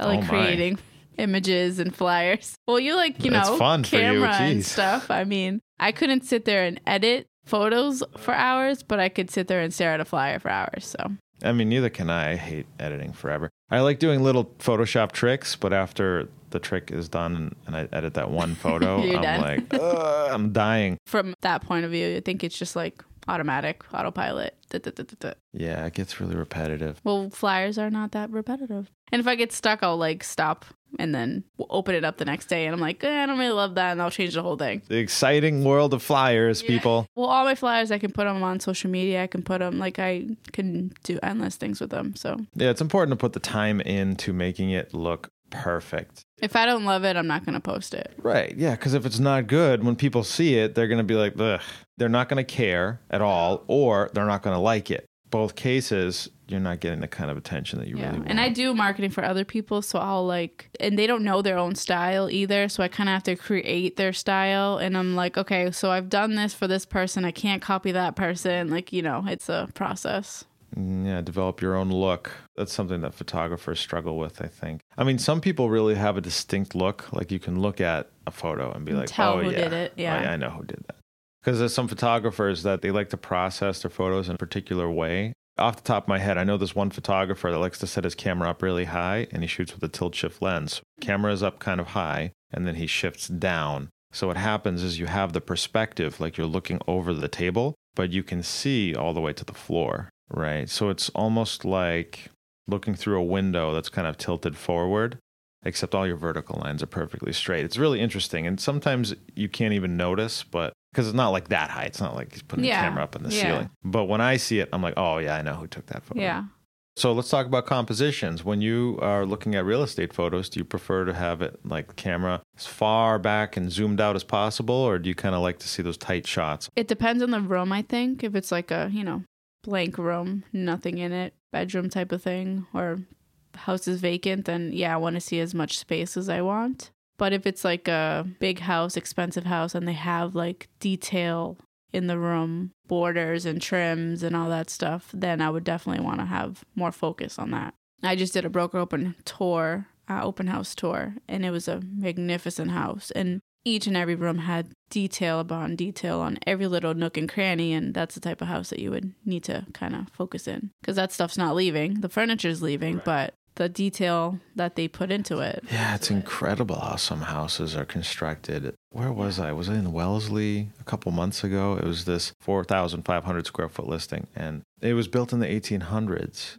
I like oh creating images and flyers. Well, you like, you that's know, fun camera for you. And stuff. I mean, I couldn't sit there and edit photos for hours, but I could sit there and stare at a flyer for hours. So. I mean, neither can I. I hate editing forever. I like doing little Photoshop tricks, but after the trick is done and I edit that one photo, I'm done. Like, ugh, I'm dying. From that point of view, I think it's just like automatic, autopilot. Da, da, da, da, da. Yeah, it gets really repetitive. Well, flyers are not that repetitive. And if I get stuck, I'll like stop and then open it up the next day. And I'm like, eh, I don't really love that. And I'll change the whole thing. The exciting world of flyers, yeah. people. Well, all my flyers, I can put them on social media. I can put them like I can do endless things with them. So yeah, it's important to put the time into making it look perfect. If I don't love it, I'm not going to post it. Right. Yeah. Because if it's not good, when people see it, they're going to be like, ugh, they're not going to care at all, or they're not going to like it. Both cases, you're not getting the kind of attention that you yeah. really want. And I do marketing for other people, so I'll like, and they don't know their own style either, so I kind of have to create their style, and I'm like, okay, so I've done this for this person, I can't copy that person, like, you know, it's a process. Yeah, develop your own look. That's something that photographers struggle with, I think. I mean, some people really have a distinct look. Like, you can look at a photo and be and like, tell oh, who yeah. did it. Yeah. Oh, yeah, I know who did that. Because there's some photographers that they like to process their photos in a particular way. Off the top of my head, I know there's one photographer that likes to set his camera up really high, and he shoots with a tilt-shift lens. Camera is up kind of high, and then he shifts down. So what happens is you have the perspective, like you're looking over the table, but you can see all the way to the floor. Right. So it's almost like looking through a window that's kind of tilted forward, except all your vertical lines are perfectly straight. It's really interesting. And sometimes you can't even notice, but because it's not like that high. It's not like he's putting yeah. the camera up in the yeah. ceiling. But when I see it, I'm like, oh, yeah, I know who took that photo. Yeah. So let's talk about compositions. When you are looking at real estate photos, do you prefer to have it like the camera as far back and zoomed out as possible? Or do you kind of like to see those tight shots? It depends on the room, I think. If it's like a, you know, blank room, nothing in it, bedroom type of thing, or house is vacant, then yeah, I want to see as much space as I want. But if it's like a big house, expensive house, and they have like detail in the room, borders and trims and all that stuff, then I would definitely want to have more focus on that. I just did a broker open tour, uh, open house tour, and it was a magnificent house. And each and every room had detail upon detail on every little nook and cranny, and that's the type of house that you would need to kind of focus in, because that stuff's not leaving. The furniture's leaving, right. But the detail that they put into it. Yeah, it's incredible how some houses are constructed. Where was I? Was I in Wellesley a couple months ago? It was this four thousand five hundred square foot listing, and it was built in the eighteen hundreds.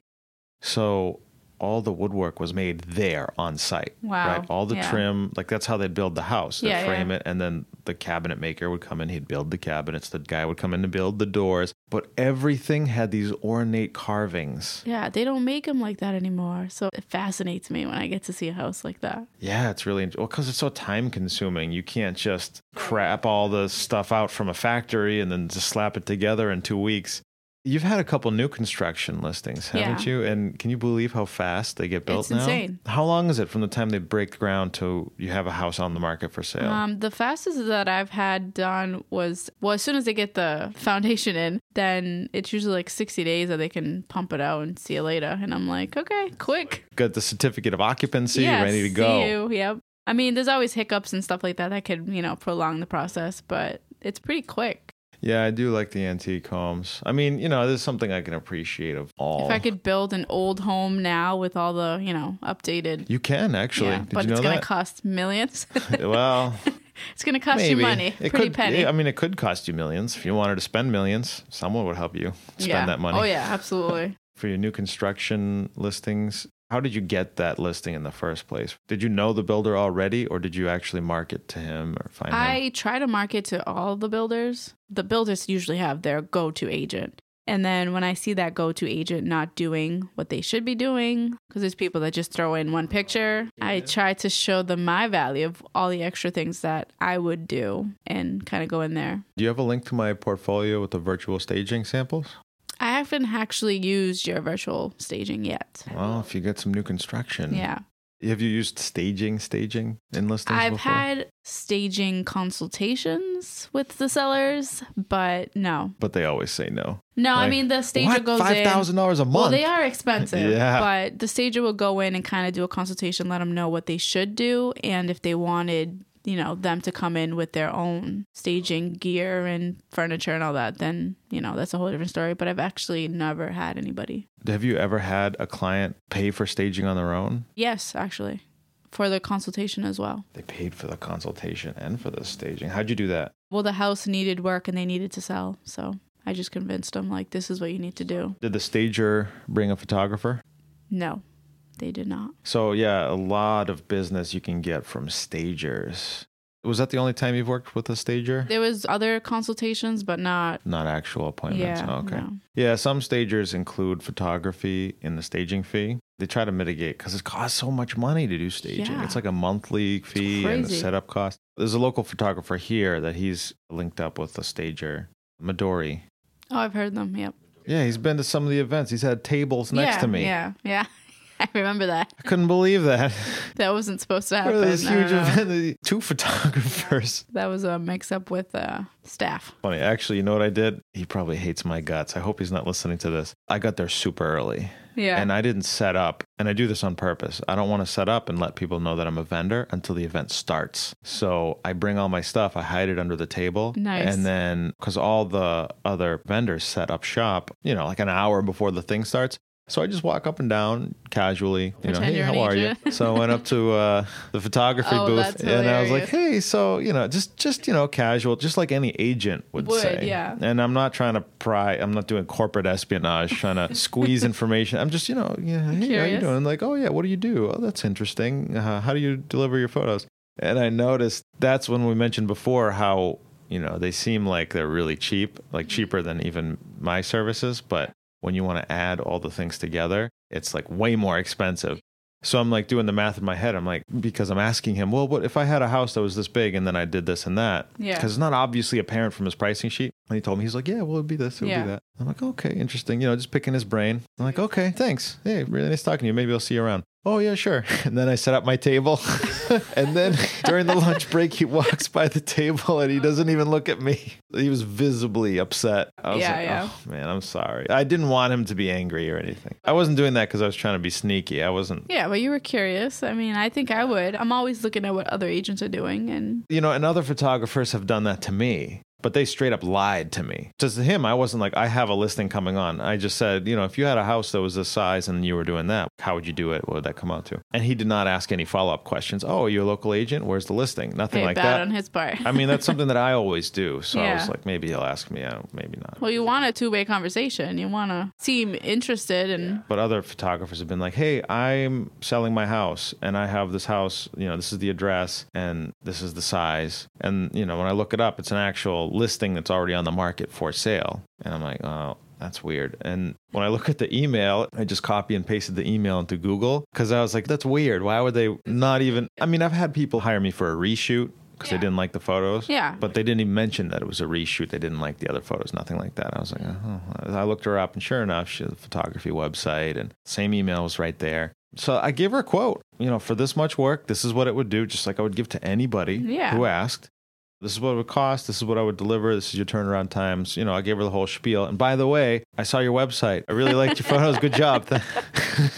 So all the woodwork was made there on site. Wow. Right? All the yeah. trim, like that's how they'd build the house. They'd yeah, frame yeah. it, and then the cabinet maker would come in, he'd build the cabinets, the guy would come in to build the doors, but everything had these ornate carvings. Yeah, they don't make them like that anymore, so it fascinates me when I get to see a house like that. Yeah, it's really, well, because it's so time consuming. You can't just crap all the stuff out from a factory and then just slap it together in two weeks. You've had a couple new construction listings, haven't yeah. you? And can you believe how fast they get built now? It's insane. Now? How long is it from the time they break ground to you have a house on the market for sale? Um, the fastest that I've had done was, well, as soon as they get the foundation in, then it's usually like sixty days that they can pump it out and see you later. And I'm like, okay, quick. Got the certificate of occupancy, yes, ready to go. See you, yep. I mean, there's always hiccups and stuff like that that could, you know, prolong the process, but it's pretty quick. Yeah, I do like the antique homes. I mean, you know, there's something I can appreciate of all. If I could build an old home now with all the, you know, updated. You can, actually. Yeah, Did but you know it's going to cost millions. Well, it's going to cost maybe. you money. It Pretty could, penny. I mean, it could cost you millions. If you wanted to spend millions, someone would help you spend yeah. that money. Oh, yeah, absolutely. For your new construction listings, how did you get that listing in the first place? Did you know the builder already, or did you actually market to him or find I him? I try to market to all the builders. The builders usually have their go-to agent. And then when I see that go-to agent not doing what they should be doing, because there's people that just throw in one picture, yeah. I try to show them my value of all the extra things that I would do and kind of go in there. Do you have a link to my portfolio with the virtual staging samples? I haven't actually used your virtual staging yet. Well, if you get some new construction. Yeah. Have you used staging, staging in listings I've before? Had staging consultations with the sellers, but no. But they always say no. No, like, I mean, the stager what? goes five thousand dollars in. five thousand dollars a month? Well, they are expensive, yeah. but the stager will go in and kind of do a consultation, let them know what they should do, and if they wanted, you know, them to come in with their own staging gear and furniture and all that, then, you know, that's a whole different story. But I've actually never had anybody. Have you ever had a client pay for staging on their own? Yes, actually. For the consultation as well. They paid for the consultation and for the staging. How'd you do that? Well, the house needed work and they needed to sell. So I just convinced them, like, this is what you need to do. Did the stager bring a photographer? No. They did not. So, yeah, a lot of business you can get from stagers. Was that the only time you've worked with a stager? There was other consultations, but not... Not actual appointments. Yeah, okay. No. Yeah, some stagers include photography in the staging fee. They try to mitigate because it costs so much money to do staging. Yeah. It's like a monthly fee and a setup cost. There's a local photographer here that he's linked up with a stager, Midori. Oh, I've heard them, yep. Yeah, he's been to some of the events. He's had tables next yeah, to me. Yeah, yeah. I remember that. I couldn't believe that. That wasn't supposed to happen. For this huge event, two photographers. That was a mix-up with uh, staff. Funny. Actually, you know what I did? He probably hates my guts. I hope he's not listening to this. I got there super early. Yeah. And I didn't set up. And I do this on purpose. I don't want to set up and let people know that I'm a vendor until the event starts. So I bring all my stuff. I hide it under the table. Nice. And then, because all the other vendors set up shop, you know, like an hour before the thing starts. So I just walk up and down casually, you know, hey, how are you? So I went up to uh, the photography oh, booth and I was like, hey, so, you know, just, just, you know, casual, just like any agent would, would say. Yeah. And I'm not trying to pry. I'm not doing corporate espionage, trying to squeeze information. I'm just, you know, yeah, hey, curious. How you doing? Like, oh, yeah, what do you do? Oh, that's interesting. Uh, how do you deliver your photos? And I noticed that's when we mentioned before how, you know, they seem like they're really cheap, like cheaper than even my services, but when you want to add all the things together, it's like way more expensive. So I'm like doing the math in my head. I'm like, because I'm asking him, well, what if I had a house that was this big and then I did this and that? Yeah. Because it's not obviously apparent from his pricing sheet. And he told me, he's like, yeah, well, it'd be this, it'd yeah. be that. I'm like, okay, interesting. You know, just picking his brain. I'm like, okay, thanks. Hey, really nice talking to you. Maybe I'll see you around. Oh, yeah, sure. And then I set up my table. And then during the lunch break, he walks by the table and he doesn't even look at me. He was visibly upset. I was yeah, like, yeah. oh, man, I'm sorry. I didn't want him to be angry or anything. I wasn't doing that because I was trying to be sneaky. I wasn't. Yeah, but you were curious. I mean, I think I would. I'm always looking at what other agents are doing. And, you know, and other photographers have done that to me. But they straight up lied to me. Just to him, I wasn't like, I have a listing coming on. I just said, you know, if you had a house that was this size and you were doing that, how would you do it? What would that come out to? And he did not ask any follow-up questions. Oh, are you a local agent? Where's the listing? Nothing hey, like bad that. Bad on his part. I mean, that's something that I always do. So yeah. I was like, maybe he'll ask me. I don't, maybe not. Well, you want a two-way conversation. You want to seem interested. And yeah. But other photographers have been like, hey, I'm selling my house and I have this house. You know, this is the address and this is the size. And, you know, when I look it up, it's an actual listing that's already on the market for sale. And I'm like, oh, that's weird. And when I look at the email, I just copy and pasted the email into Google because I was like, that's weird. Why would they not even? I mean, I've had people hire me for a reshoot because yeah. they didn't like the photos. Yeah. But they didn't even mention that it was a reshoot. They didn't like the other photos, nothing like that. I was like, oh. I looked her up and sure enough, she had a photography website and same email was right there. So I gave her a quote, you know, for this much work, this is what it would do, just like I would give to anybody yeah. who asked. This is what it would cost. This is what I would deliver. This is your turnaround times. You know, I gave her the whole spiel. And by the way, I saw your website. I really liked your photos. Good job.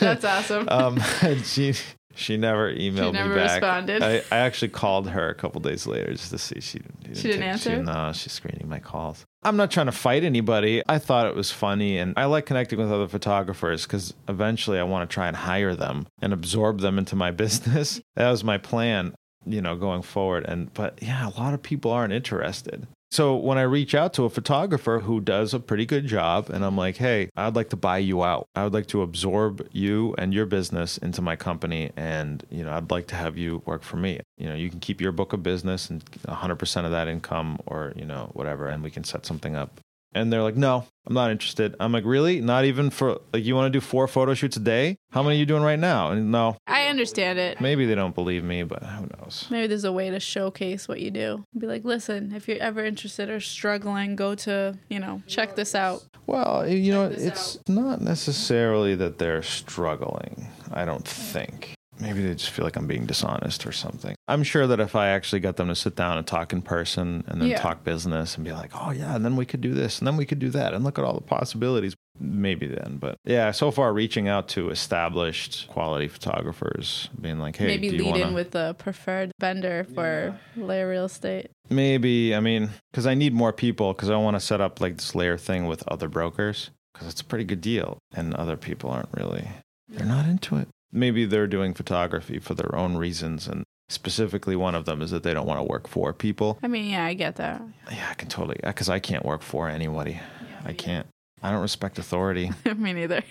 That's awesome. um, she she never emailed she never me back. Responded. I, I actually called her a couple days later just to see. She didn't, didn't, she didn't answer? She, no, she's screening my calls. I'm not trying to fight anybody. I thought it was funny. And I like connecting with other photographers because eventually I want to try and hire them and absorb them into my business. That was my plan, you know, going forward. And, but yeah, a lot of people aren't interested. So when I reach out to a photographer who does a pretty good job and I'm like, hey, I'd like to buy you out. I would like to absorb you and your business into my company. And, you know, I'd like to have you work for me. You know, you can keep your book of business and one hundred percent of that income or, you know, whatever, and we can set something up. And they're like, no, I'm not interested. I'm like, really? Not even for, like, you want to do four photo shoots a day? How many are you doing right now? And no. I understand it. Maybe they don't believe me, but who knows? Maybe there's a way to showcase what you do. Be like, listen, if you're ever interested or struggling, go to, you know, check this out. Well, you know, it's not necessarily that they're struggling, I don't think. Maybe they just feel like I'm being dishonest or something. I'm sure that if I actually got them to sit down and talk in person and then yeah. talk business and be like, oh, yeah, and then we could do this and then we could do that and look at all the possibilities, maybe then. But yeah, so far reaching out to established quality photographers, being like, hey, maybe do you lead wanna... in with the preferred vendor for yeah. Lyer Real Estate. Maybe. I mean, because I need more people because I want to set up like this Lyer thing with other brokers because it's a pretty good deal. And other people aren't really, they're not into it. Maybe they're doing photography for their own reasons, and specifically one of them is that they don't want to work for people. I mean, yeah, I get that. Yeah, I can totally, because I can't work for anybody. Yeah, I can't. I don't respect authority. Me neither.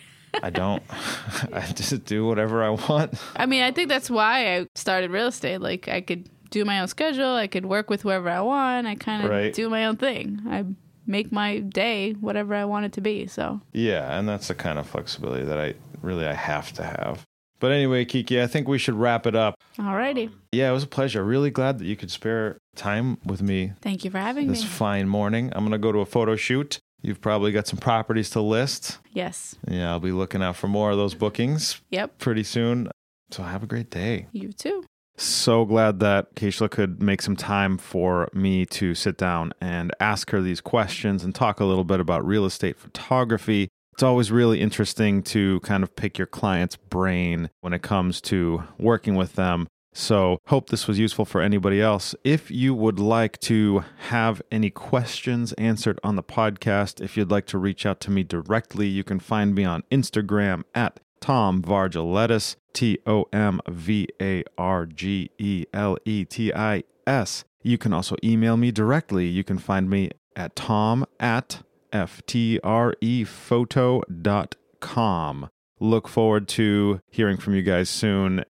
I don't. I just do whatever I want. I mean, I think that's why I started real estate. Like, I could do my own schedule. I could work with whoever I want. I kind of right. do my own thing. I make my day whatever I want it to be, so. Yeah, and that's the kind of flexibility that I really I have to have. But anyway, Kiki, I think we should wrap it up. All righty. Yeah, it was a pleasure. Really glad that you could spare time with me. Thank you for having me. This fine morning. I'm going to go to a photo shoot. You've probably got some properties to list. Yes. Yeah, I'll be looking out for more of those bookings. Yep. Pretty soon. So have a great day. You too. So glad that Keishla could make some time for me to sit down and ask her these questions and talk a little bit about real estate photography. It's always really interesting to kind of pick your client's brain when it comes to working with them. So hope this was useful for anybody else. If you would like to have any questions answered on the podcast, if you'd like to reach out to me directly, you can find me on Instagram at Tom Vargeletis, T O M V A R G E L E T I S. You can also email me directly. You can find me at tom at f t r e photo dot com. Look forward to hearing from you guys soon.